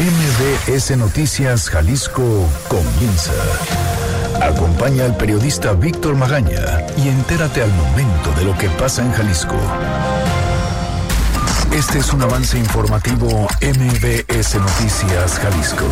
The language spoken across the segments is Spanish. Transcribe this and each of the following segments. MVS Noticias Jalisco comienza. Acompaña al periodista Víctor Magaña y entérate al momento de lo que pasa en Jalisco. Este es un avance informativo MVS Noticias Jalisco.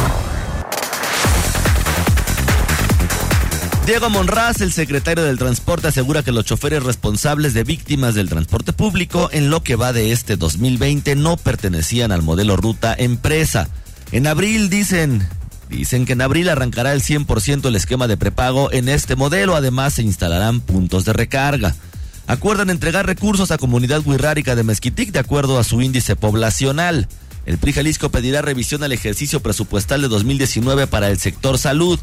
Diego Monraz, el secretario del Transporte, asegura que los choferes responsables de víctimas del transporte público en lo que va de este 2020 no pertenecían al modelo ruta empresa. En abril dicen que en abril arrancará el 100% el esquema de prepago en este modelo. Además, se instalarán puntos de recarga. Acuerdan entregar recursos a comunidad wixárika de Mezquitic de acuerdo a su índice poblacional. El PRI Jalisco pedirá revisión al ejercicio presupuestal de 2019 para el sector salud.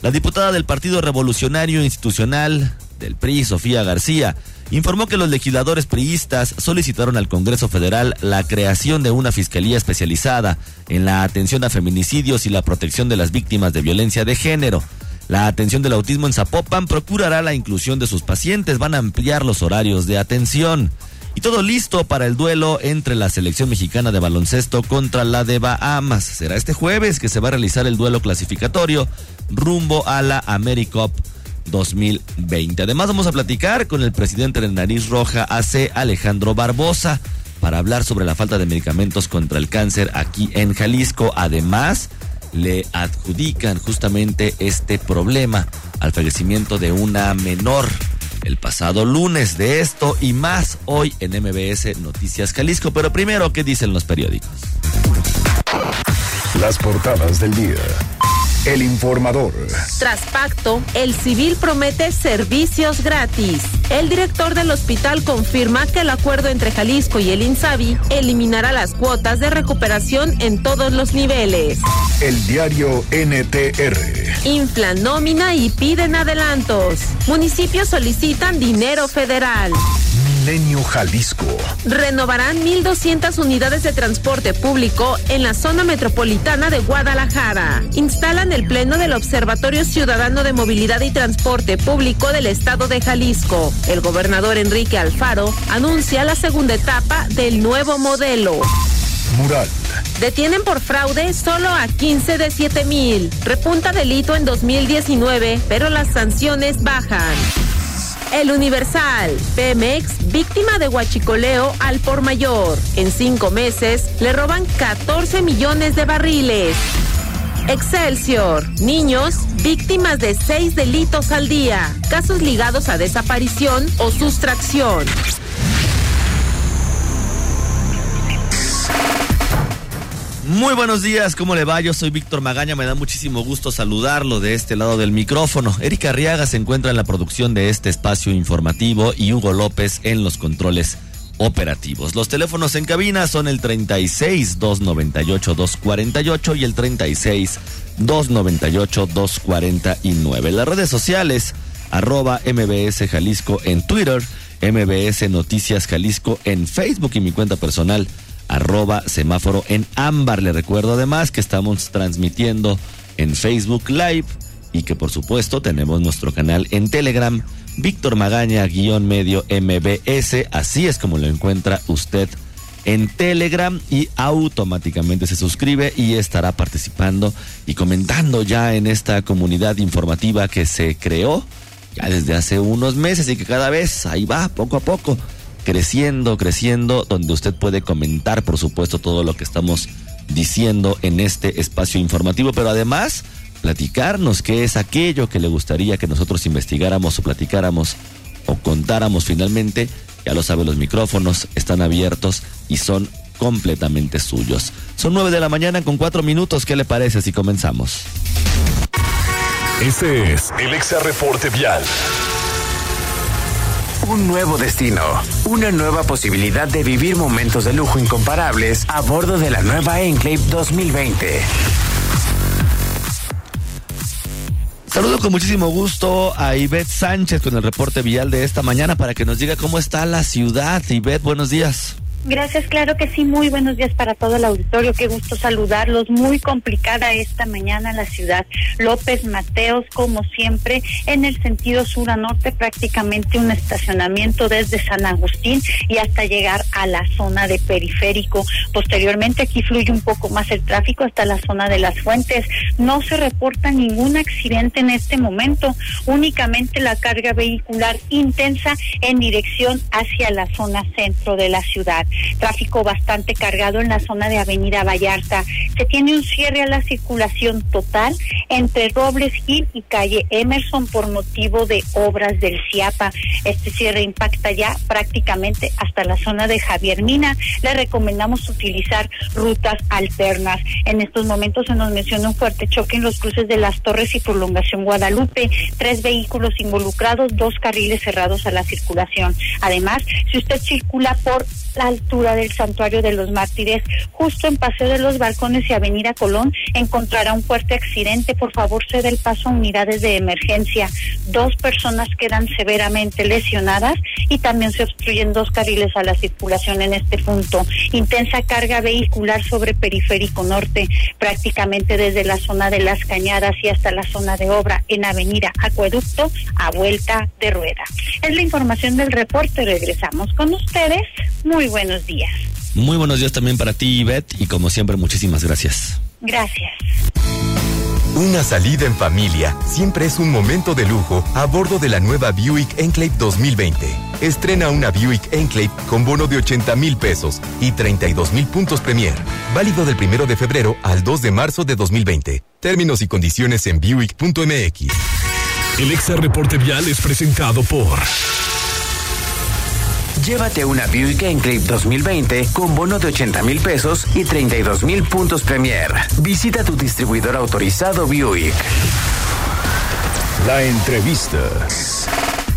La diputada del Partido Revolucionario Institucional del PRI, Sofía García, informó que los legisladores priistas solicitaron al Congreso Federal la creación de una fiscalía especializada en la atención a feminicidios y la protección de las víctimas de violencia de género. La atención del autismo en Zapopan procurará la inclusión de sus pacientes, van a ampliar los horarios de atención. Y todo listo para el duelo entre la selección mexicana de baloncesto contra la de Bahamas. Será este jueves que se va a realizar el duelo clasificatorio rumbo a la AmeriCup 2020. Además, vamos a platicar con el presidente de Nariz Roja AC, Alejandro Barbosa, para hablar sobre la falta de medicamentos contra el cáncer aquí en Jalisco. Además, le adjudican justamente este problema al fallecimiento de una menor el pasado lunes. De esto y más hoy en MVS Noticias Jalisco. Pero primero, ¿qué dicen los periódicos? Las portadas del día. El Informador. Tras pacto, el civil promete servicios gratis. El director del hospital confirma que el acuerdo entre Jalisco y el INSABI eliminará las cuotas de recuperación en todos los niveles. El diario NTR. Inflan nómina y piden adelantos. Municipios solicitan dinero federal. Milenio Jalisco. Renovarán 1,200 unidades de transporte público en la zona metropolitana de Guadalajara. Instalan el pleno del Observatorio Ciudadano de Movilidad y Transporte Público del Estado de Jalisco. El gobernador Enrique Alfaro anuncia la segunda etapa del nuevo modelo. Mural. Detienen por fraude solo a 15 de 7,000. Repunta delito en 2019, pero las sanciones bajan. El Universal. Pemex, víctima de huachicoleo al por mayor. En 5 meses le roban 14 millones de barriles. Excelsior. Niños, víctimas de 6 delitos al día. Casos ligados a desaparición o sustracción. Muy buenos días, ¿cómo le va? Yo soy Víctor Magaña, me da muchísimo gusto saludarlo de este lado del micrófono. Erika Arriaga se encuentra en la producción de este espacio informativo y Hugo López en los controles operativos. Los teléfonos en cabina son el 36-298-248 y el 36-298-249. Las redes sociales, @MBS Jalisco en Twitter, MBS Noticias Jalisco en Facebook y mi cuenta personal, @semáforo en ámbar. Le recuerdo además que estamos transmitiendo en Facebook Live y que por supuesto tenemos nuestro canal en Telegram, Víctor Magaña _medio MBS, así es como lo encuentra usted en Telegram y automáticamente se suscribe y estará participando y comentando ya en esta comunidad informativa que se creó ya desde hace unos meses y que cada vez ahí va poco a poco creciendo, donde usted puede comentar, por supuesto, todo lo que estamos diciendo en este espacio informativo, pero además platicarnos qué es aquello que le gustaría que nosotros investigáramos o platicáramos o contáramos. Finalmente, ya lo sabe, los micrófonos están abiertos y son completamente suyos. Son 9:04 a.m, ¿qué le parece si comenzamos? Este es el EXA Reporte Vial. Un nuevo destino, una nueva posibilidad de vivir momentos de lujo incomparables a bordo de la nueva Enclave 2020. Saludo con muchísimo gusto a Ivette Sánchez con el reporte vial de esta mañana para que nos diga cómo está la ciudad. Ivette, buenos días. Gracias, claro que sí, muy buenos días para todo el auditorio, qué gusto saludarlos. Muy complicada esta mañana la ciudad López Mateos, como siempre, en el sentido sur a norte, prácticamente un estacionamiento desde San Agustín y hasta llegar a la zona de Periférico. Posteriormente aquí fluye un poco más el tráfico hasta la zona de Las Fuentes. No se reporta ningún accidente en este momento, únicamente la carga vehicular intensa en dirección hacia la zona centro de la ciudad. Tráfico bastante cargado en la zona de Avenida Vallarta. Se tiene un cierre a la circulación total entre Robles Gil y calle Emerson por motivo de obras del CIAPA. Este cierre impacta ya prácticamente hasta la zona de Javier Mina. Le recomendamos utilizar rutas alternas. En estos momentos se nos menciona un fuerte choque en los cruces de Las Torres y Prolongación Guadalupe. 3 vehículos involucrados, 2 carriles cerrados a la circulación. Además, si usted circula por la altura del Santuario de los Mártires, justo en Paseo de los Balcones y Avenida Colón, encontrará un fuerte accidente. Por favor, ceda el paso a unidades de emergencia. 2 personas quedan severamente lesionadas y también se obstruyen 2 carriles a la circulación en este punto. Intensa carga vehicular sobre Periférico Norte, prácticamente desde la zona de Las Cañadas y hasta la zona de obra en Avenida Acueducto, a vuelta de rueda. Es la información del reporte. Regresamos con ustedes. Muy buenos días. Muy buenos días también para ti, Ivette, y como siempre, muchísimas gracias. Gracias. Una salida en familia siempre es un momento de lujo a bordo de la nueva Buick Enclave 2020. Estrena una Buick Enclave con bono de $80,000 y 32,000 puntos Premier. Válido del 1 de febrero al 2 de marzo de 2020. Términos y condiciones en Buick.mx. El Exa Reporte Vial es presentado por... Llévate una Buick Enclave 2020 con bono de $80,000 y 32,000 puntos Premier. Visita tu distribuidor autorizado Buick. La entrevista.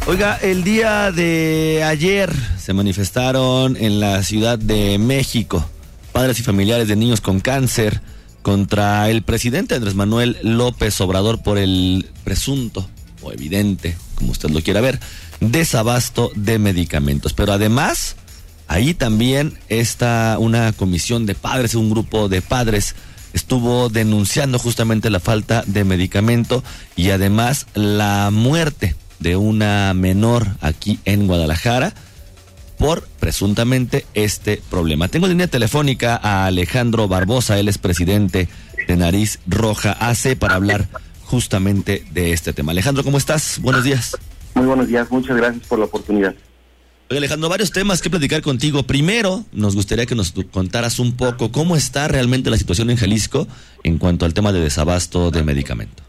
Oiga, el día de ayer se manifestaron en la Ciudad de México padres y familiares de niños con cáncer contra el presidente Andrés Manuel López Obrador por el presunto o evidente, como usted lo quiera ver, desabasto de medicamentos. Pero además, ahí también está una comisión de padres, un grupo de padres estuvo denunciando justamente la falta de medicamento y además la muerte de una menor aquí en Guadalajara por presuntamente este problema. Tengo en línea telefónica a Alejandro Barbosa, él es presidente de Nariz Roja AC, para hablar justamente de este tema. Alejandro, ¿cómo estás? Buenos días. Muy buenos días, muchas gracias por la oportunidad. Oye, Alejandro, varios temas que platicar contigo. Primero, nos gustaría que nos contaras un poco cómo está realmente la situación en Jalisco en cuanto al tema de desabasto de medicamento.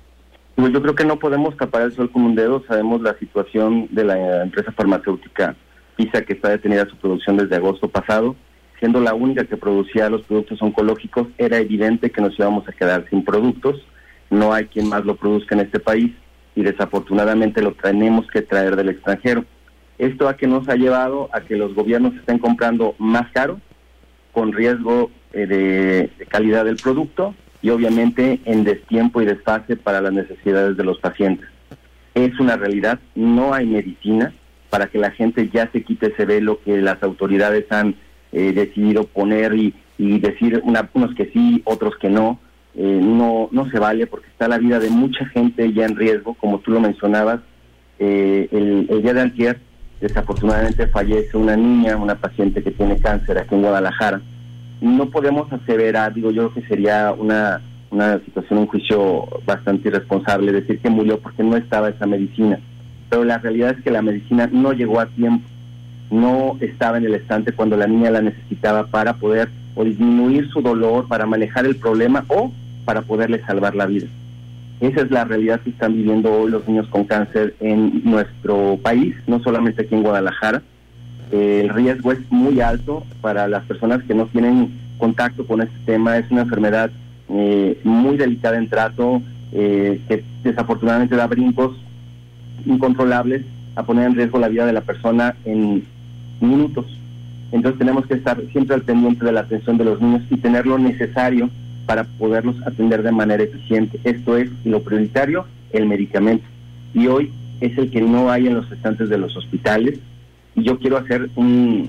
Pues yo creo que no podemos tapar el sol con un dedo. Sabemos la situación de la empresa farmacéutica PISA, que está detenida su producción desde agosto pasado. Siendo la única que producía los productos oncológicos, era evidente que nos íbamos a quedar sin productos. No hay quien más lo produzca en este país y desafortunadamente lo tenemos que traer del extranjero. Esto a que nos ha llevado a que los gobiernos estén comprando más caro, con riesgo de calidad del producto y obviamente en destiempo y desfase para las necesidades de los pacientes. Es una realidad, no hay medicina para que la gente ya se quite ese velo que las autoridades han decidido poner y decir unos que sí, otros que no. No se vale porque está la vida de mucha gente ya en riesgo, como tú lo mencionabas. El día de antier, desafortunadamente, fallece una niña, una paciente que tiene cáncer aquí en Guadalajara. No podemos aseverar, digo yo, que sería una situación, un juicio bastante irresponsable decir que murió porque no estaba esa medicina. Pero la realidad es que la medicina no llegó a tiempo, no estaba en el estante cuando la niña la necesitaba para poder o disminuir su dolor, para manejar el problema o para poderle salvar la vida. Esa es la realidad que están viviendo hoy los niños con cáncer en nuestro país, no solamente aquí en Guadalajara. El riesgo es muy alto para las personas que no tienen contacto con este tema. Es una enfermedad muy delicada en trato, que desafortunadamente da brincos incontrolables a poner en riesgo la vida de la persona en minutos. Entonces tenemos que estar siempre al pendiente de la atención de los niños y tener lo necesario para poderlos atender de manera eficiente. Esto es lo prioritario, el medicamento. Y hoy es el que no hay en los estantes de los hospitales. Y yo quiero hacer un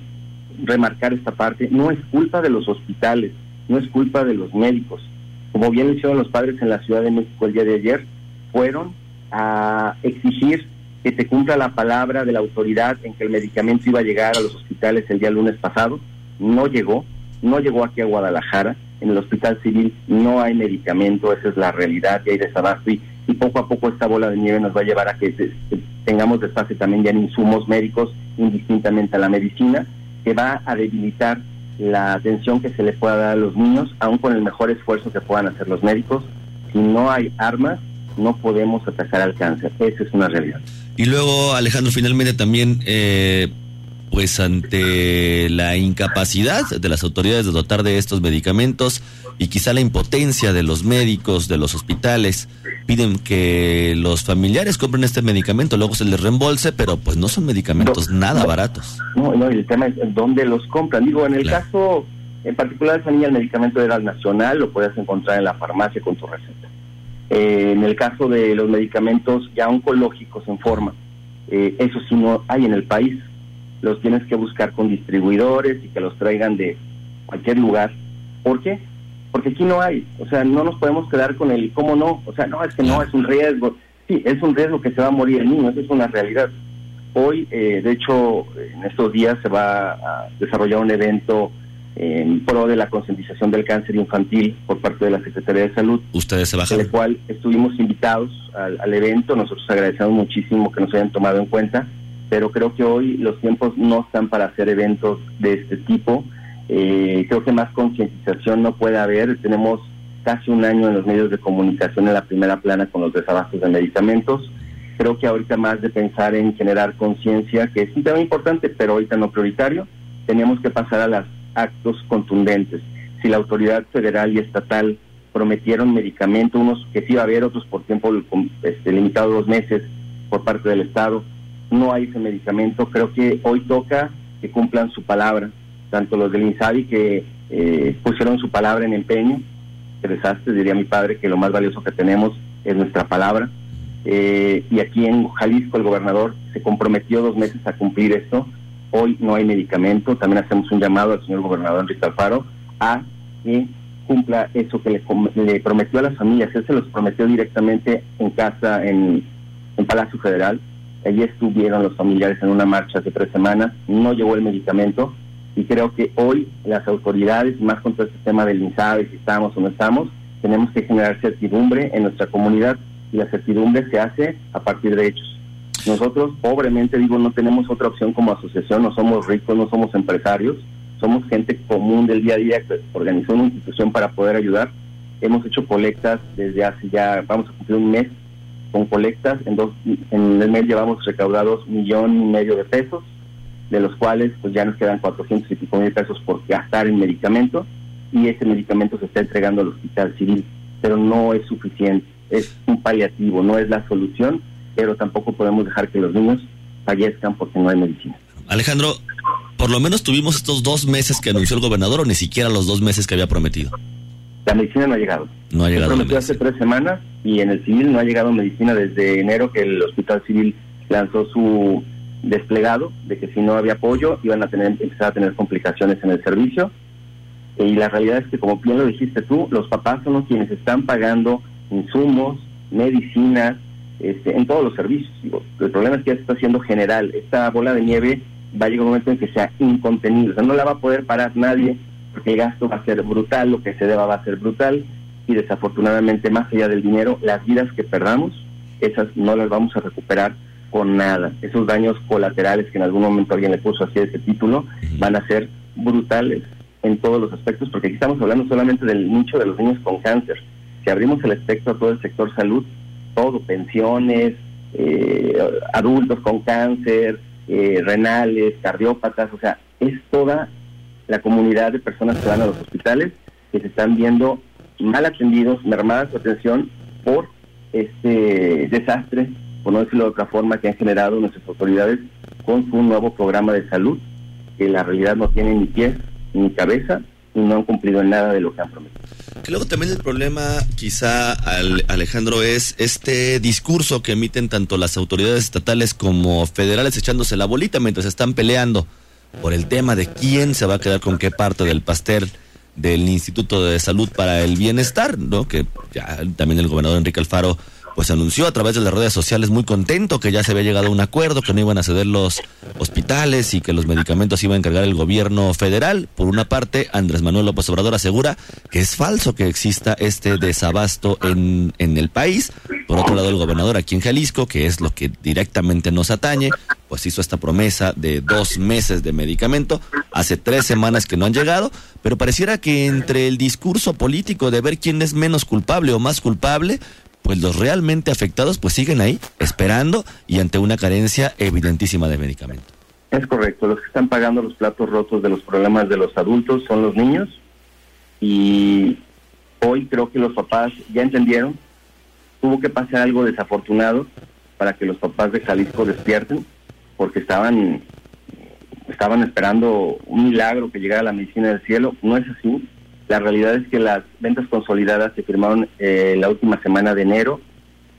remarcar esta parte, no es culpa de los hospitales, no es culpa de los médicos. Como bien hicieron los padres en la Ciudad de México el día de ayer, fueron a exigir que se cumpla la palabra de la autoridad en que el medicamento iba a llegar a los hospitales el día lunes pasado. No llegó aquí a Guadalajara. En el Hospital Civil no hay medicamento, esa es la realidad, y hay desabasto, y poco a poco esta bola de nieve nos va a llevar a que tengamos desfase también ya en insumos médicos, indistintamente a la medicina, que va a debilitar la atención que se les pueda dar a los niños, aun con el mejor esfuerzo que puedan hacer los médicos. Si no hay armas, no podemos atacar al cáncer, esa es una realidad. Y luego, Alejandro, finalmente también, pues ante la incapacidad de las autoridades de dotar de estos medicamentos y quizá la impotencia de los médicos, de los hospitales, piden que los familiares compren este medicamento, luego se les reembolse, pero pues no son medicamentos nada baratos. No, y el tema es dónde los compran. Digo, en el caso en particular de esa niña, el medicamento era nacional, lo podías encontrar en la farmacia con tu receta. En el caso de los medicamentos ya oncológicos en forma, eso sí no hay en el país. Los tienes que buscar con distribuidores y que los traigan de cualquier lugar. ¿Por qué? Porque aquí no hay, o sea, no nos podemos quedar con el cómo no, o sea, no, es que no, es un riesgo. Sí, es un riesgo que se va a morir el niño, esa es una realidad. Hoy, de hecho, en estos días se va a desarrollar un evento en pro de la concientización del cáncer infantil por parte de la Secretaría de Salud. Ustedes se bajan. En el cual estuvimos invitados al evento, nosotros agradecemos muchísimo que nos hayan tomado en cuenta, pero creo que hoy los tiempos no están para hacer eventos de este tipo. Creo que más concientización no puede haber. Tenemos casi un año en los medios de comunicación en la primera plana con los desabastos de medicamentos. Creo que ahorita más de pensar en generar conciencia, que es un tema importante, pero ahorita no prioritario, tenemos que pasar a los actos contundentes. Si la autoridad federal y estatal prometieron medicamentos, unos que sí va a haber, otros por tiempo limitado 2 meses por parte del Estado, no hay ese medicamento. Creo que hoy toca que cumplan su palabra, tanto los del INSABI que pusieron su palabra en empeño, que desastre, diría mi padre, que lo más valioso que tenemos es nuestra palabra, y aquí en Jalisco el gobernador se comprometió 2 meses a cumplir esto. Hoy no hay medicamento. También hacemos un llamado al señor gobernador Enrique Alfaro a que cumpla eso que le prometió a las familias. Él se los prometió directamente en casa, en Palacio Federal. Allí estuvieron los familiares en una marcha hace 3 semanas, no llegó el medicamento, y creo que hoy las autoridades, más contra este tema del INSABI, si estamos o no estamos, tenemos que generar certidumbre en nuestra comunidad, y la certidumbre se hace a partir de hechos. Nosotros, pobremente digo, no tenemos otra opción como asociación, no somos ricos, no somos empresarios, somos gente común del día a día que organizó una institución para poder ayudar. Hemos hecho colectas desde hace ya, vamos a cumplir 1 mes, con colectas. En el mes llevamos recaudados 1,5 millones de pesos, de los cuales pues ya nos quedan 400 y pico mil pesos por gastar en medicamento, y ese medicamento se está entregando al Hospital Civil, pero no es suficiente, es un paliativo, no es la solución, pero tampoco podemos dejar que los niños fallezcan porque no hay medicina. Alejandro, por lo menos tuvimos estos 2 meses que anunció el gobernador, o ni siquiera los 2 meses que había prometido. La medicina no ha llegado. No ha llegado. Se prometió hace 3 semanas, y en el civil no ha llegado medicina desde enero, que el Hospital Civil lanzó su desplegado de que si no había apoyo iban a empezar a tener complicaciones en el servicio. Y la realidad es que, como bien lo dijiste tú, los papás son los quienes están pagando insumos, medicinas, en todos los servicios. El problema es que ya se está haciendo general. Esta bola de nieve va a llegar un momento en que sea incontenible. O sea, no la va a poder parar nadie, porque el gasto va a ser brutal, lo que se deba va a ser brutal, y desafortunadamente, más allá del dinero, las vidas que perdamos, esas no las vamos a recuperar con nada. Esos daños colaterales, que en algún momento alguien le puso así ese título, van a ser brutales en todos los aspectos, porque aquí estamos hablando solamente del nicho de los niños con cáncer. Si abrimos el espectro a todo el sector salud, todo, pensiones, adultos con cáncer, renales, cardiópatas, o sea, es toda la comunidad de personas que van a los hospitales, que se están viendo mal atendidos, mermada su atención por este desastre, por no decirlo de otra forma, que han generado nuestras autoridades con su nuevo programa de salud, que la realidad no tiene ni pies ni cabeza, y no han cumplido nada de lo que han prometido. Que luego también el problema, quizá, Alejandro, es este discurso que emiten tanto las autoridades estatales como federales, echándose la bolita mientras están peleando. por el tema de quién se va a quedar con qué parte del pastel del Instituto de Salud para el Bienestar, ¿no? Que ya también el gobernador Enrique Alfaro pues anunció a través de las redes sociales muy contento que ya se había llegado a un acuerdo, que no iban a ceder los hospitales y que los medicamentos iba a encargar el gobierno federal. Por una parte, Andrés Manuel López Obrador asegura que es falso que exista este desabasto en el país. Por otro lado, el gobernador aquí en Jalisco, que es lo que directamente nos atañe, pues hizo esta promesa de 2 meses de medicamento. Hace 3 semanas que no han llegado, pero pareciera que entre el discurso político de ver quién es menos culpable o más culpable, pues los realmente afectados pues siguen ahí, esperando y ante una carencia evidentísima de medicamentos. Es correcto, los que están pagando los platos rotos de los problemas de los adultos son los niños, y hoy creo que los papás ya entendieron. Tuvo que pasar algo desafortunado para que los papás de Jalisco despierten, porque estaban esperando un milagro, que llegara la medicina del cielo. No es así. La realidad es que las ventas consolidadas se firmaron la última semana de enero.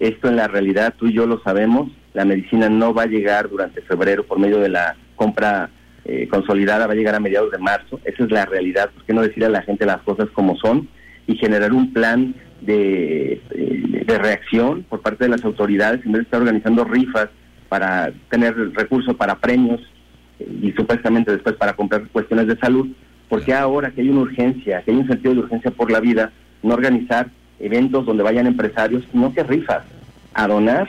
Esto en la realidad, tú y yo lo sabemos, la medicina no va a llegar durante febrero por medio de la compra consolidada, va a llegar a mediados de marzo. Esa es la realidad. ¿Por qué no decir a la gente las cosas como son y generar un plan de reacción por parte de las autoridades, en vez de estar organizando rifas para tener recursos para premios y supuestamente después para comprar cuestiones de salud? Porque ahora que hay una urgencia, que hay un sentido de urgencia por la vida, no organizar eventos donde vayan empresarios, no que rifas, a donar,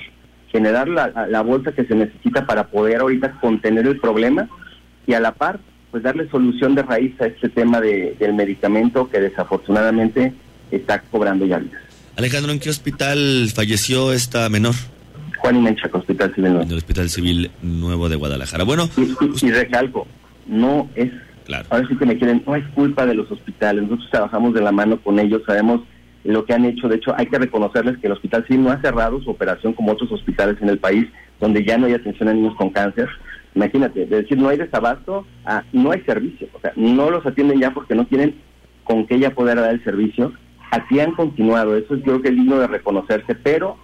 generar la bolsa que se necesita para poder ahorita contener el problema y a la par, pues darle solución de raíz a este tema del medicamento que desafortunadamente está cobrando ya vidas. Alejandro, ¿en qué hospital falleció esta menor? Juan y Menchaca, Hospital Civil Nuevo. En el Hospital Civil Nuevo de Guadalajara. Bueno, y recalco, no es... Claro. Ahora sí que me quieren, no es culpa de los hospitales, nosotros trabajamos de la mano con ellos, sabemos lo que han hecho. De hecho, hay que reconocerles que el Hospital Civil no ha cerrado su operación como otros hospitales en el país, donde ya no hay atención a niños con cáncer. Imagínate, de decir no hay desabasto, no hay servicio, o sea, no los atienden ya porque no tienen con qué ya poder dar el servicio. Así han continuado, eso es, yo creo que es digno de reconocerse, pero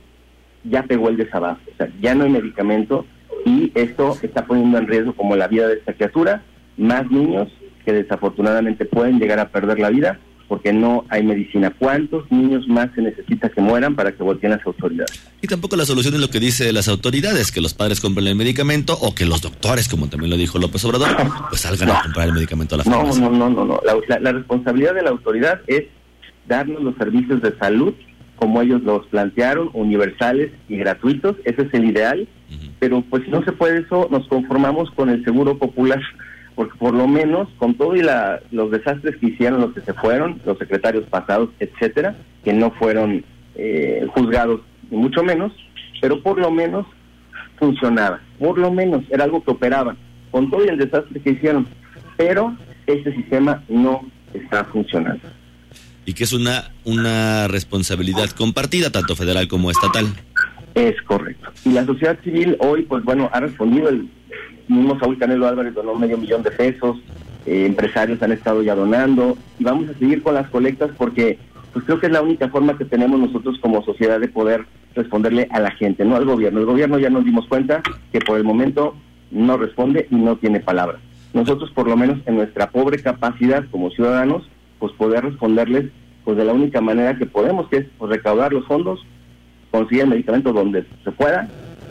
ya pegó el desabasto, o sea, ya no hay medicamento y esto está poniendo en riesgo como la vida de esta criatura, más niños que desafortunadamente pueden llegar a perder la vida porque no hay medicina. ¿Cuántos niños más se necesita que mueran para que volteen las autoridades? Y tampoco la solución es lo que dice las autoridades, que los padres compren el medicamento o que los doctores, como también lo dijo López Obrador, pues salgan a comprar el medicamento a la farmacia. No. La responsabilidad de la autoridad es darnos los servicios de salud como ellos los plantearon, universales y gratuitos. Ese es el ideal. Uh-huh. Pero pues si no se puede eso, nos conformamos con el seguro popular, porque por lo menos, con todo y los desastres que hicieron los que se fueron, los secretarios pasados, etcétera, que no fueron juzgados, ni mucho menos, pero por lo menos funcionaba, por lo menos era algo que operaba, con todo y el desastre que hicieron, pero este sistema no está funcionando. Y que es una responsabilidad compartida, tanto federal como estatal. Es correcto. Y la sociedad civil hoy, pues bueno, ha respondido. El mismo Saúl Canelo Álvarez donó $500,000, empresarios han estado ya donando, y vamos a seguir con las colectas porque pues creo que es la única forma que tenemos nosotros como sociedad de poder responderle a la gente, no al gobierno. El gobierno ya nos dimos cuenta que por el momento no responde y no tiene palabra. Nosotros, por lo menos en nuestra pobre capacidad como ciudadanos, pues poder responderles pues de la única manera que podemos, que es pues recaudar los fondos, conseguir el medicamento donde se pueda,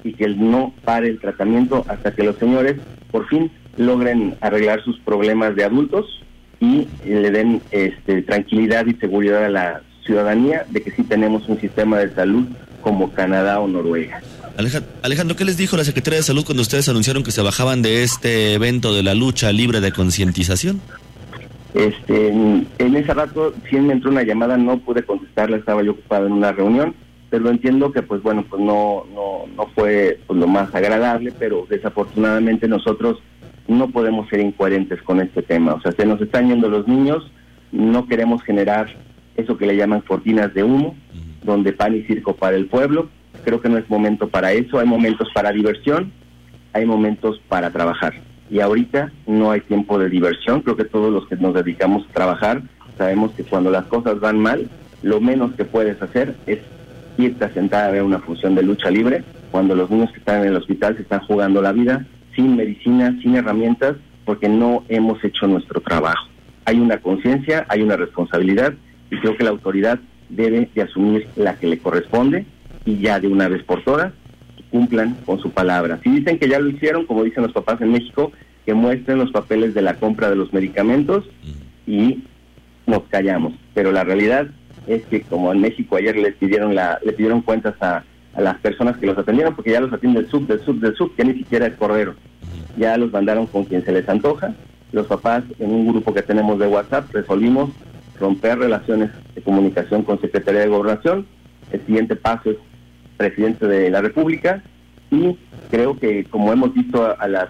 y que no pare el tratamiento hasta que los señores por fin logren arreglar sus problemas de adultos y le den tranquilidad y seguridad a la ciudadanía de que sí tenemos un sistema de salud como Canadá o Noruega. Alejandro, ¿qué les dijo la Secretaría de Salud cuando ustedes anunciaron que se bajaban de este evento de la lucha libre de concientización? En ese rato sí me entró una llamada, no pude contestarla, estaba yo ocupado en una reunión. Lo entiendo que pues bueno, pues no fue pues lo más agradable, pero desafortunadamente nosotros no podemos ser incoherentes con este tema. O sea, se nos están yendo los niños, no queremos generar eso que le llaman cortinas de humo, donde pan y circo para el pueblo. Creo que no es momento para eso. Hay momentos para diversión, hay momentos para trabajar, y ahorita no hay tiempo de diversión. Creo que todos los que nos dedicamos a trabajar sabemos que cuando las cosas van mal, lo menos que puedes hacer es irte a sentar a ver una función de lucha libre, cuando los niños que están en el hospital se están jugando la vida, sin medicina, sin herramientas, porque no hemos hecho nuestro trabajo. Hay una conciencia, hay una responsabilidad, y creo que la autoridad debe de asumir la que le corresponde y ya de una vez por todas cumplan con su palabra. Si dicen que ya lo hicieron, como dicen los papás en México, que muestren los papeles de la compra de los medicamentos y nos callamos. Pero la realidad es que, como en México ayer le pidieron cuentas a las personas que los atendieron, porque ya los atiende el SUB, ya ni siquiera el correo. Ya los mandaron con quien se les antoja. Los papás, en un grupo que tenemos de WhatsApp, resolvimos romper relaciones de comunicación con Secretaría de Gobernación. El siguiente paso es presidente de la República, y creo que, como hemos visto a las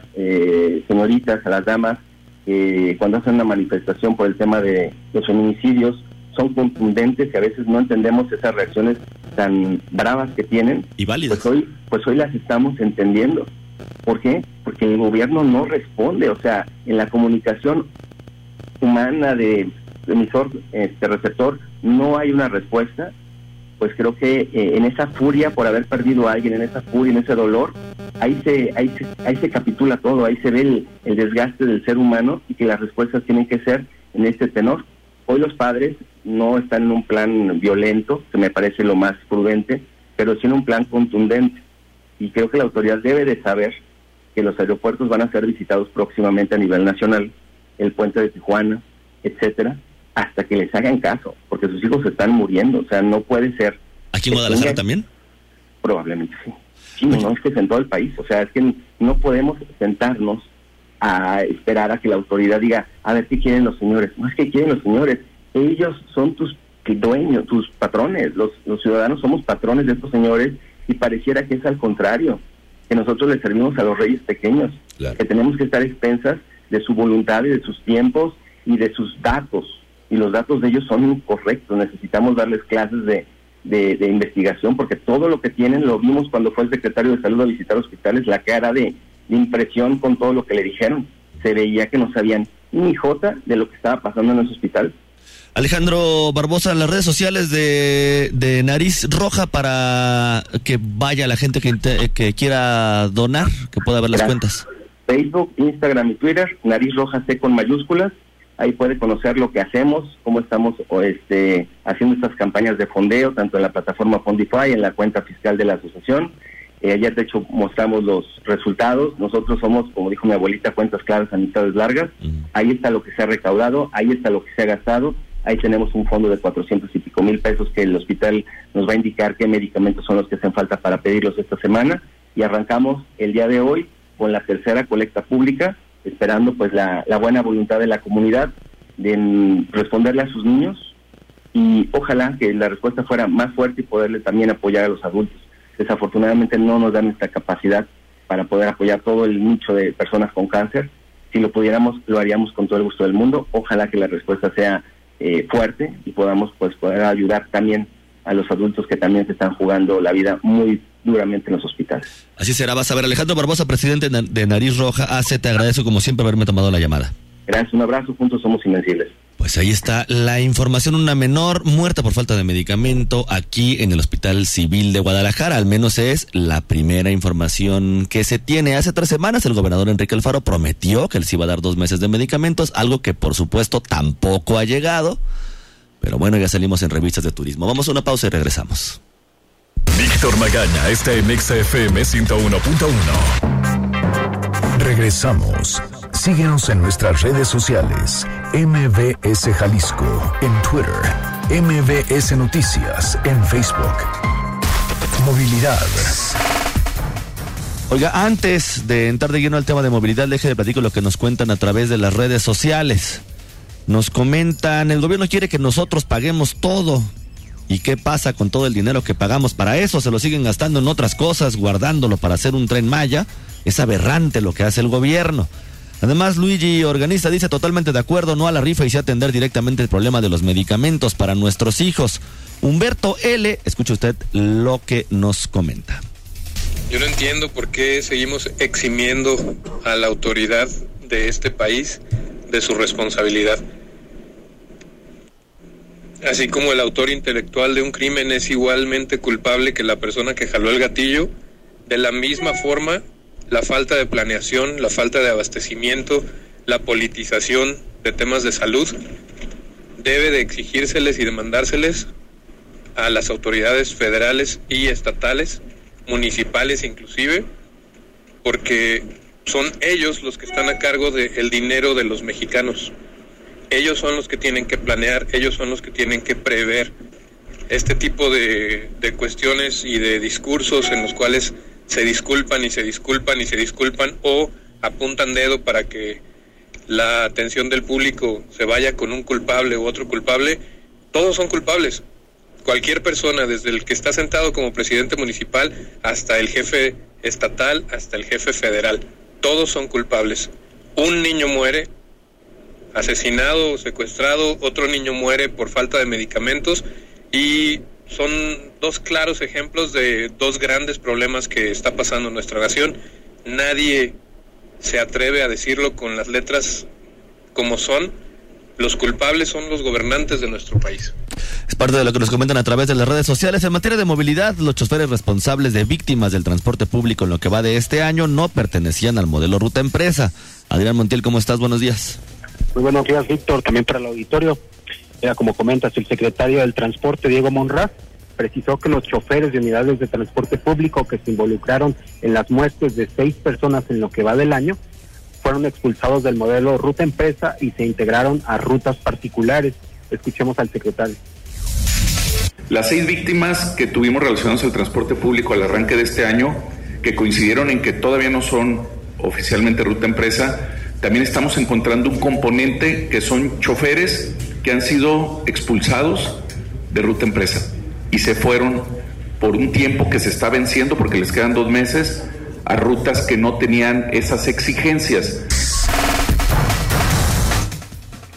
señoritas, a las damas, cuando hacen una manifestación por el tema de los feminicidios, son contundentes, que a veces no entendemos esas reacciones tan bravas que tienen. Y válidas. Pues hoy las estamos entendiendo. ¿Por qué? Porque el gobierno no responde. O sea, en la comunicación humana de emisor, receptor, no hay una respuesta. Pues creo que en esa furia por haber perdido a alguien, en esa furia, en ese dolor, ahí se capitula todo, ahí se ve el desgaste del ser humano, y que las respuestas tienen que ser en este tenor. Hoy los padres no están en un plan violento, que me parece lo más prudente, pero sí en un plan contundente. Y creo que la autoridad debe de saber que los aeropuertos van a ser visitados próximamente a nivel nacional, el puente de Tijuana, etcétera, hasta que les hagan caso, porque sus hijos se están muriendo. O sea, no puede ser. ¿Aquí en Guadalajara también? Probablemente sí. Sí, no, es que es en todo el país. O sea, es que no podemos sentarnos a esperar a que la autoridad diga, a ver, ¿qué quieren los señores? No es que quieren los señores. Ellos son tus dueños, tus patrones. Los ciudadanos somos patrones de estos señores, y pareciera que es al contrario, que nosotros les servimos a los reyes pequeños, claro, que tenemos que estar expensas de su voluntad y de sus tiempos y de sus datos. Y los datos de ellos son incorrectos. Necesitamos darles clases de investigación, porque todo lo que tienen, lo vimos cuando fue el secretario de Salud a visitar hospitales, la cara de impresión con todo lo que le dijeron. Se veía que no sabían ni jota de lo que estaba pasando en ese hospital. Alejandro Barbosa, en las redes sociales de Nariz Roja, para que vaya la gente que quiera donar, que pueda ver las cuentas. Facebook, Instagram y Twitter, Nariz Roja AC con mayúsculas. Ahí puede conocer lo que hacemos, cómo estamos haciendo estas campañas de fondeo, tanto en la plataforma Fondify, en la cuenta fiscal de la asociación. Ayer, de hecho, mostramos los resultados. Nosotros somos, como dijo mi abuelita, cuentas claras, amistades largas. Ahí está lo que se ha recaudado, ahí está lo que se ha gastado. Ahí tenemos un fondo de 400 y pico mil pesos que el hospital nos va a indicar qué medicamentos son los que hacen falta para pedirlos esta semana. Y arrancamos el día de hoy con la tercera colecta pública, esperando pues la buena voluntad de la comunidad de responderle a sus niños, y ojalá que la respuesta fuera más fuerte y poderle también apoyar a los adultos. Desafortunadamente no nos dan esta capacidad para poder apoyar todo el nicho de personas con cáncer. Si lo pudiéramos, lo haríamos con todo el gusto del mundo. Ojalá que la respuesta sea fuerte y podamos pues poder ayudar también a los adultos que también se están jugando la vida muy duramente en los hospitales. Así será, vas a ver. Alejandro Barbosa, presidente de Nariz Roja AC, te agradezco como siempre haberme tomado la llamada. Gracias, un abrazo, juntos somos invencibles. Pues ahí está la información. Una menor muerta por falta de medicamento aquí en el Hospital Civil de Guadalajara, al menos es la primera información que se tiene. Hace 3 semanas el gobernador Enrique Alfaro prometió que él sí iba a dar 2 meses de medicamentos, algo que por supuesto tampoco ha llegado, pero bueno, ya salimos en revistas de turismo. Vamos a una pausa y regresamos. Víctor Magaña está en EXA FM 101.1. Regresamos. Síguenos en nuestras redes sociales, MVS Jalisco en Twitter, MVS Noticias en Facebook. Movilidad. Oiga, antes de entrar de lleno al tema de movilidad, deje de platico lo que nos cuentan a través de las redes sociales. Nos comentan, el gobierno quiere que nosotros paguemos todo. ¿Y qué pasa con todo el dinero que pagamos para eso? Se lo siguen gastando en otras cosas, guardándolo para hacer un tren Maya. Es aberrante lo que hace el gobierno. Además, Luigi Organista dice totalmente de acuerdo, no a la rifa y sí atender directamente el problema de los medicamentos para nuestros hijos. Humberto L., escuche usted lo que nos comenta. Yo no entiendo por qué seguimos eximiendo a la autoridad de este país de su responsabilidad. Así como el autor intelectual de un crimen es igualmente culpable que la persona que jaló el gatillo, de la misma forma, la falta de planeación, la falta de abastecimiento, la politización de temas de salud debe de exigírseles y demandárseles a las autoridades federales y estatales, municipales inclusive, porque son ellos los que están a cargo del dinero de los mexicanos. Ellos son los que tienen que planear, ellos son los que tienen que prever. Este tipo de cuestiones y de discursos en los cuales se disculpan y se disculpan y se disculpan o apuntan dedo para que la atención del público se vaya con un culpable u otro culpable, todos son culpables. Cualquier persona, desde el que está sentado como presidente municipal hasta el jefe estatal, hasta el jefe federal, todos son culpables. Un niño muere asesinado o secuestrado, otro niño muere por falta de medicamentos, y son dos claros ejemplos de dos grandes problemas que está pasando en nuestra nación. Nadie se atreve a decirlo con las letras como son. Los culpables son los gobernantes de nuestro país. Es parte de lo que nos comentan a través de las redes sociales. En materia de movilidad, los choferes responsables de víctimas del transporte público en lo que va de este año no pertenecían al modelo ruta empresa. Adrián Montiel, ¿cómo estás? Buenos días. Muy buenos días, Víctor, también para el auditorio. Mira, como comentas, el secretario del Transporte, Diego Monraz, precisó que los choferes de unidades de transporte público que se involucraron en las muertes de 6 personas en lo que va del año fueron expulsados del modelo ruta empresa y se integraron a rutas particulares. Escuchemos al secretario. Las 6 víctimas que tuvimos relacionadas al transporte público al arranque de este año, que coincidieron en que todavía no son oficialmente ruta empresa, también estamos encontrando un componente que son choferes que han sido expulsados de ruta empresa y se fueron por un tiempo que se está venciendo porque les quedan 2 meses a rutas que no tenían esas exigencias.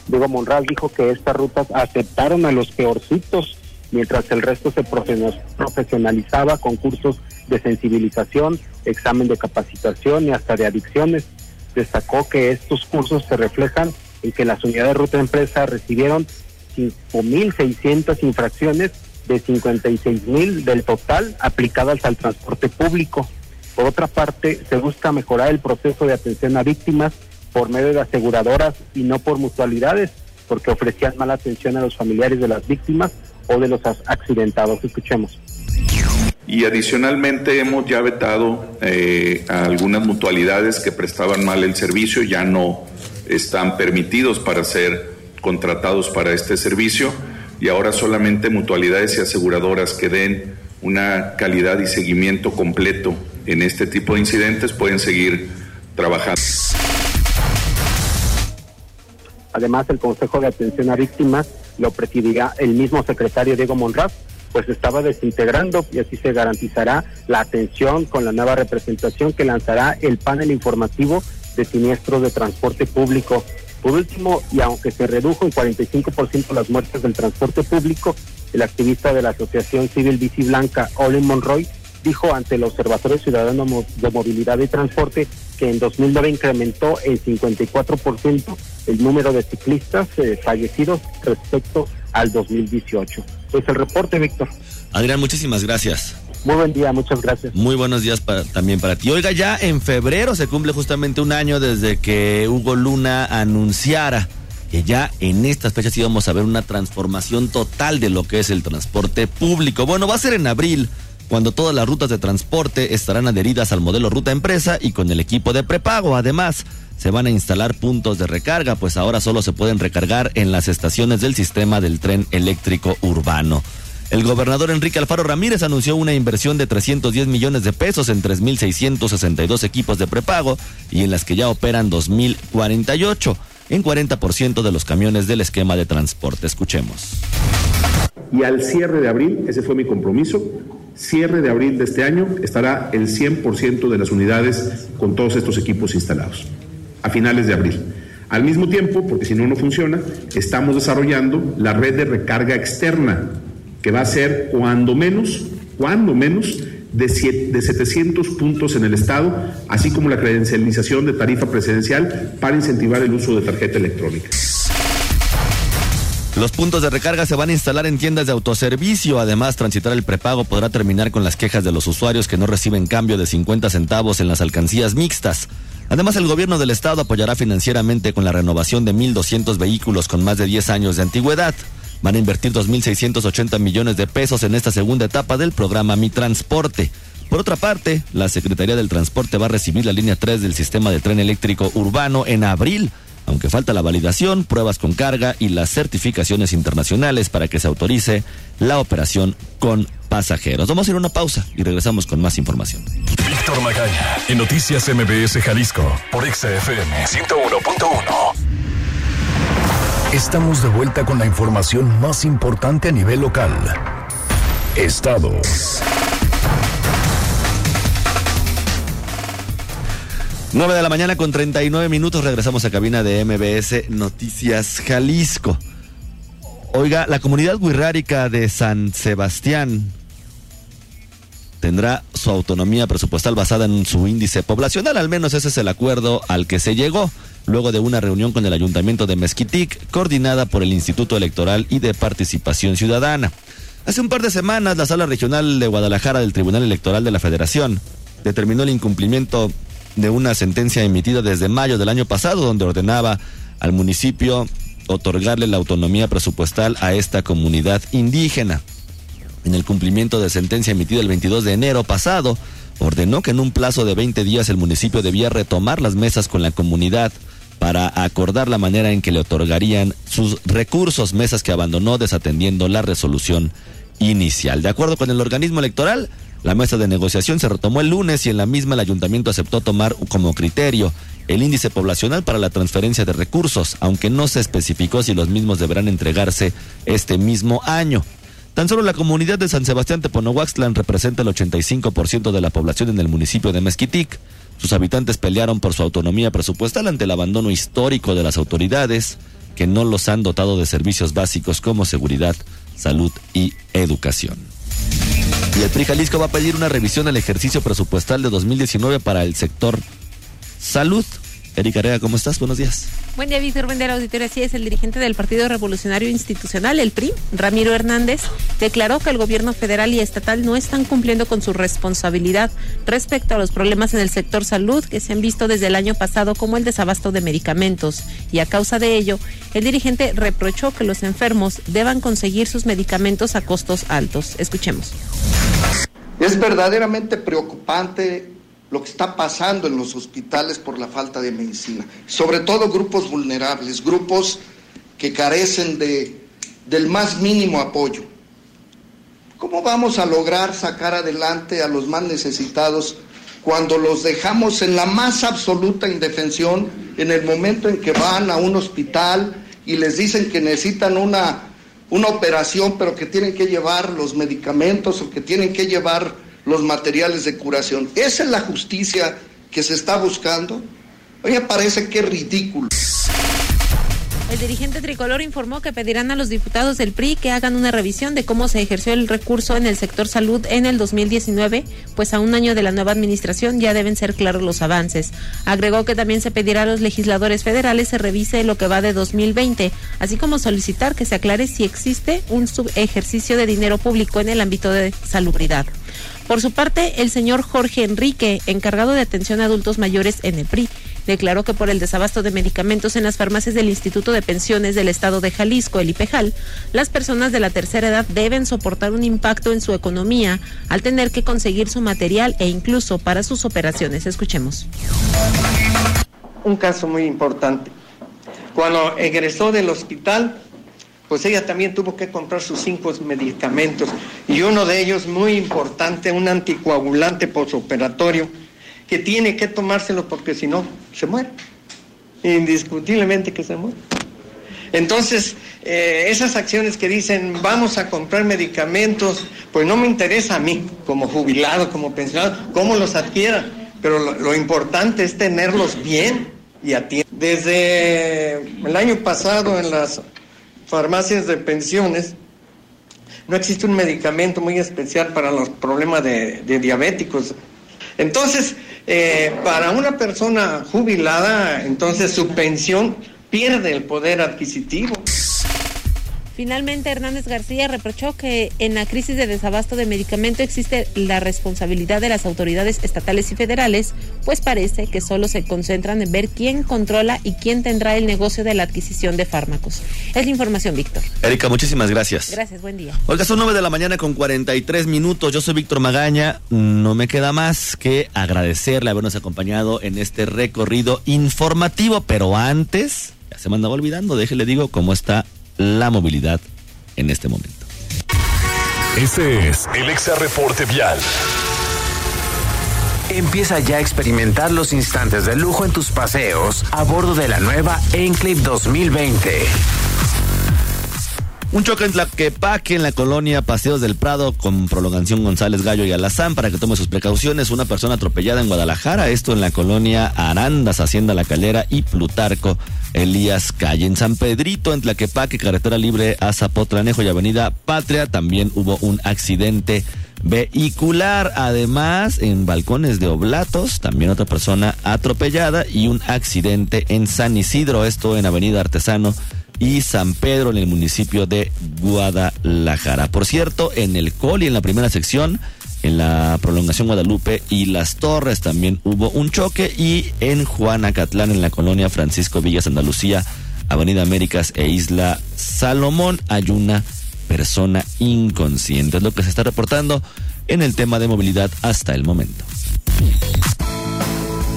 Diego Monraz dijo que estas rutas aceptaron a los peorcitos, mientras el resto se profesionalizaba con cursos de sensibilización, examen de capacitación y hasta de adicciones. Destacó que estos cursos se reflejan en que las unidades de ruta empresa recibieron 5.600 infracciones de 56.000 del total aplicadas al transporte público. Por otra parte, se busca mejorar el proceso de atención a víctimas por medio de aseguradoras y no por mutualidades, porque ofrecían mala atención a los familiares de las víctimas o de los accidentados. Escuchemos. Y adicionalmente hemos ya vetado a algunas mutualidades que prestaban mal el servicio, ya no están permitidos para ser contratados para este servicio, y ahora solamente mutualidades y aseguradoras que den una calidad y seguimiento completo en este tipo de incidentes pueden seguir trabajando. Además, el Consejo de Atención a Víctimas lo presidirá el mismo secretario Diego Monraz, pues estaba desintegrando, y así se garantizará la atención con la nueva representación que lanzará el panel informativo de siniestros de transporte público. Por último, y aunque se redujo en 45% las muertes del transporte público, el activista de la Asociación Civil Bici Blanca, Olin Monroy, dijo ante el Observatorio Ciudadano de Movilidad y Transporte que en 2009 incrementó en 54% el número de ciclistas fallecidos respecto al 2018. Pues el reporte, Víctor. Adrián, muchísimas gracias. Muy buen día, muchas gracias. Muy buenos días también para ti. Oiga, ya en febrero se cumple justamente un año desde que Hugo Luna anunciara que ya en estas fechas íbamos a ver una transformación total de lo que es el transporte público. Bueno, va a ser en abril, cuando todas las rutas de transporte estarán adheridas al modelo ruta empresa y con el equipo de prepago. Además, se van a instalar puntos de recarga, pues ahora solo se pueden recargar en las estaciones del sistema del tren eléctrico urbano. El gobernador Enrique Alfaro Ramírez anunció una inversión de 310 millones de pesos en 3.662 equipos de prepago y en las que ya operan 2.048, en 40% de los camiones del esquema de transporte. Escuchemos. Y al cierre de abril, ese fue mi compromiso, cierre de abril de este año estará el 100% de las unidades con todos estos equipos instalados, a finales de abril. Al mismo tiempo, porque si no, no funciona, estamos desarrollando la red de recarga externa, que va a ser cuando menos, de 700 puntos en el estado, así como la credencialización de tarifa preferencial para incentivar el uso de tarjeta electrónica. Los puntos de recarga se van a instalar en tiendas de autoservicio. Además, transitar el prepago podrá terminar con las quejas de los usuarios que no reciben cambio de 50 centavos en las alcancías mixtas. Además, el gobierno del estado apoyará financieramente con la renovación de 1,200 vehículos con más de 10 años de antigüedad. Van a invertir 2.680 millones de pesos en esta segunda etapa del programa Mi Transporte. Por otra parte, la Secretaría del Transporte va a recibir la línea 3 del sistema de tren eléctrico urbano en abril, aunque falta la validación, pruebas con carga y las certificaciones internacionales para que se autorice la operación con pasajeros. Vamos a ir a una pausa y regresamos con más información. Víctor Magaña, en Noticias MVS Jalisco, por EXA FM 101.1. Estamos de vuelta con la información más importante a nivel local. Estados. 9:39 a.m. Regresamos a cabina de MVS Noticias Jalisco. Oiga, la comunidad wixárika de San Sebastián tendrá su autonomía presupuestal basada en su índice poblacional, al menos ese es el acuerdo al que se llegó, luego de una reunión con el ayuntamiento de Mezquitic, coordinada por el Instituto Electoral y de Participación Ciudadana. Hace un par de semanas, la Sala Regional de Guadalajara del Tribunal Electoral de la Federación determinó el incumplimiento de una sentencia emitida desde mayo del año pasado, donde ordenaba al municipio otorgarle la autonomía presupuestal a esta comunidad indígena. En el cumplimiento de sentencia emitida el 22 de enero pasado, ordenó que en un plazo de 20 días el municipio debía retomar las mesas con la comunidad para acordar la manera en que le otorgarían sus recursos, mesas que abandonó desatendiendo la resolución inicial. De acuerdo con el organismo electoral, la mesa de negociación se retomó el lunes y en la misma el ayuntamiento aceptó tomar como criterio el índice poblacional para la transferencia de recursos, aunque no se especificó si los mismos deberán entregarse este mismo año. Tan solo la comunidad de San Sebastián Teponahuaxtlán representa el 85% de la población en el municipio de Mezquitic. Sus habitantes pelearon por su autonomía presupuestal ante el abandono histórico de las autoridades que no los han dotado de servicios básicos como seguridad, salud y educación. Y el PRI Jalisco va a pedir una revisión al ejercicio presupuestal de 2019 para el sector salud. Erika Arriaga, ¿cómo estás? Buenos días. Buen día, Víctor. Buen día, auditorio. Así es, el dirigente del Partido Revolucionario Institucional, el PRI, Ramiro Hernández, declaró que el gobierno federal y estatal no están cumpliendo con su responsabilidad respecto a los problemas en el sector salud que se han visto desde el año pasado, como el desabasto de medicamentos. Y a causa de ello, el dirigente reprochó que los enfermos deban conseguir sus medicamentos a costos altos. Escuchemos. Es verdaderamente preocupante lo que está pasando en los hospitales por la falta de medicina, sobre todo grupos vulnerables, grupos que carecen del más mínimo apoyo. ¿Cómo vamos a lograr sacar adelante a los más necesitados cuando los dejamos en la más absoluta indefensión en el momento en que van a un hospital y les dicen que necesitan una operación, pero que tienen que llevar los medicamentos o que tienen que llevar los materiales de curación? ¿Esa es la justicia que se está buscando? A mí me parece que es ridículo. El dirigente tricolor informó que pedirán a los diputados del PRI que hagan una revisión de cómo se ejerció el recurso en el sector salud en el 2019, pues a un año de la nueva administración ya deben ser claros los avances. Agregó que también se pedirá a los legisladores federales se revise lo que va de 2020, así como solicitar que se aclare si existe un subejercicio de dinero público en el ámbito de salubridad. Por su parte, el señor Jorge Enrique, encargado de atención a adultos mayores en el PRI, declaró que por el desabasto de medicamentos en las farmacias del Instituto de Pensiones del Estado de Jalisco, el IPEJAL, las personas de la tercera edad deben soportar un impacto en su economía al tener que conseguir su material e incluso para sus operaciones. Escuchemos. Un caso muy importante. Cuando egresó del hospital, pues ella también tuvo que comprar sus 5 medicamentos, y uno de ellos muy importante, un anticoagulante postoperatorio, que tiene que tomárselo porque si no, se muere. Indiscutiblemente que se muere. Entonces, esas acciones que dicen, vamos a comprar medicamentos, pues no me interesa a mí, como jubilado, como pensionado, cómo los adquiera, pero lo importante es tenerlos bien y a tiempo. Desde el año pasado en las farmacias de pensiones no existe un medicamento muy especial para los problemas de diabéticos. Entonces, para una persona jubilada, entonces su pensión pierde el poder adquisitivo. Finalmente, Hernández García reprochó que en la crisis de desabasto de medicamento existe la responsabilidad de las autoridades estatales y federales, pues parece que solo se concentran en ver quién controla y quién tendrá el negocio de la adquisición de fármacos. Es la información, Víctor. Erika, muchísimas gracias. Gracias, buen día. Oiga, son 9:43 a.m. Yo soy Víctor Magaña. No me queda más que agradecerle habernos acompañado en este recorrido informativo, pero antes, ya se me andaba olvidando, déjele digo cómo está la movilidad en este momento. Este es el EXA Reporte Vial. Empieza ya a experimentar los instantes de lujo en tus paseos a bordo de la nueva Enclave 2020. Un choque en Tlaquepaque, en la colonia Paseos del Prado, con prolongación González Gallo y Alazán, para que tome sus precauciones. Una persona atropellada en Guadalajara, esto en la colonia Arandas, Hacienda La Calera y Plutarco Elías Calle. En San Pedrito, en Tlaquepaque, carretera libre a Zapotlanejo y avenida Patria, también hubo un accidente vehicular. Además, en Balcones de Oblatos, también otra persona atropellada y un accidente en San Isidro, esto en avenida Artesano y San Pedro, en el municipio de Guadalajara. Por cierto, en el Coli, en la primera sección, en la prolongación Guadalupe y Las Torres, también hubo un choque. Y en Juanacatlán, en la colonia Francisco Villa Santa Lucía, avenida Américas e Isla Salomón, hay una persona inconsciente. Es lo que se está reportando en el tema de movilidad hasta el momento.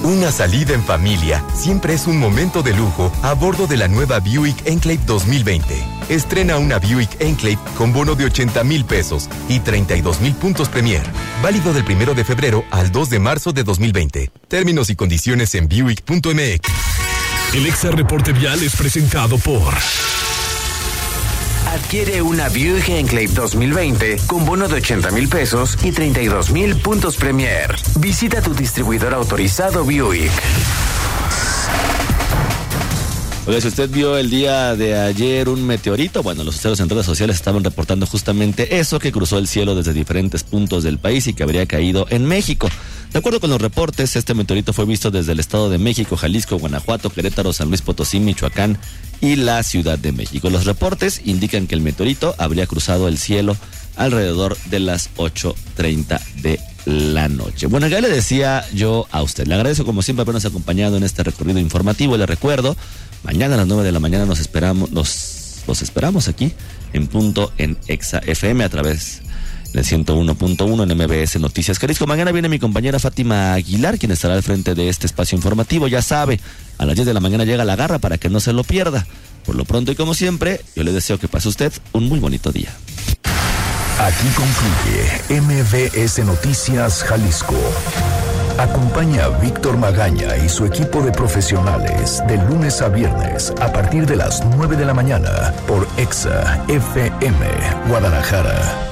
Una salida en familia siempre es un momento de lujo a bordo de la nueva Buick Enclave 2020. Estrena una Buick Enclave con bono de $80,000 y 32,000 puntos Premier. Válido del 1 de febrero al 2 de marzo de 2020. Términos y condiciones en Buick.mx. El Exa Reporte Vial es presentado por... Adquiere una Buick Enclave 2020 con bono de $80,000 y 32,000 puntos Premier. Visita tu distribuidor autorizado Buick. Oiga, si usted vio el día de ayer un meteorito, bueno, los usuarios en redes sociales estaban reportando justamente eso, que cruzó el cielo desde diferentes puntos del país y que habría caído en México. De acuerdo con los reportes, este meteorito fue visto desde el Estado de México, Jalisco, Guanajuato, Querétaro, San Luis Potosí, Michoacán y la Ciudad de México. Los reportes indican que el meteorito habría cruzado el cielo alrededor de las 8:30 de la noche. Bueno, ya le decía yo a usted, le agradezco como siempre habernos acompañado en este recorrido informativo. Le recuerdo, mañana a las 9:00 a.m. los esperamos aquí en punto en EXA FM a través del 101.1 en MVS Noticias Jalisco. Mañana viene mi compañera Fátima Aguilar, quien estará al frente de este espacio informativo. Ya sabe, a las 10 de la mañana llega La Garra para que no se lo pierda. Por lo pronto y como siempre, yo le deseo que pase usted un muy bonito día. Aquí concluye MVS Noticias Jalisco. Acompaña a Víctor Magaña y su equipo de profesionales de lunes a viernes a partir de las 9:00 a.m. por EXA FM Guadalajara.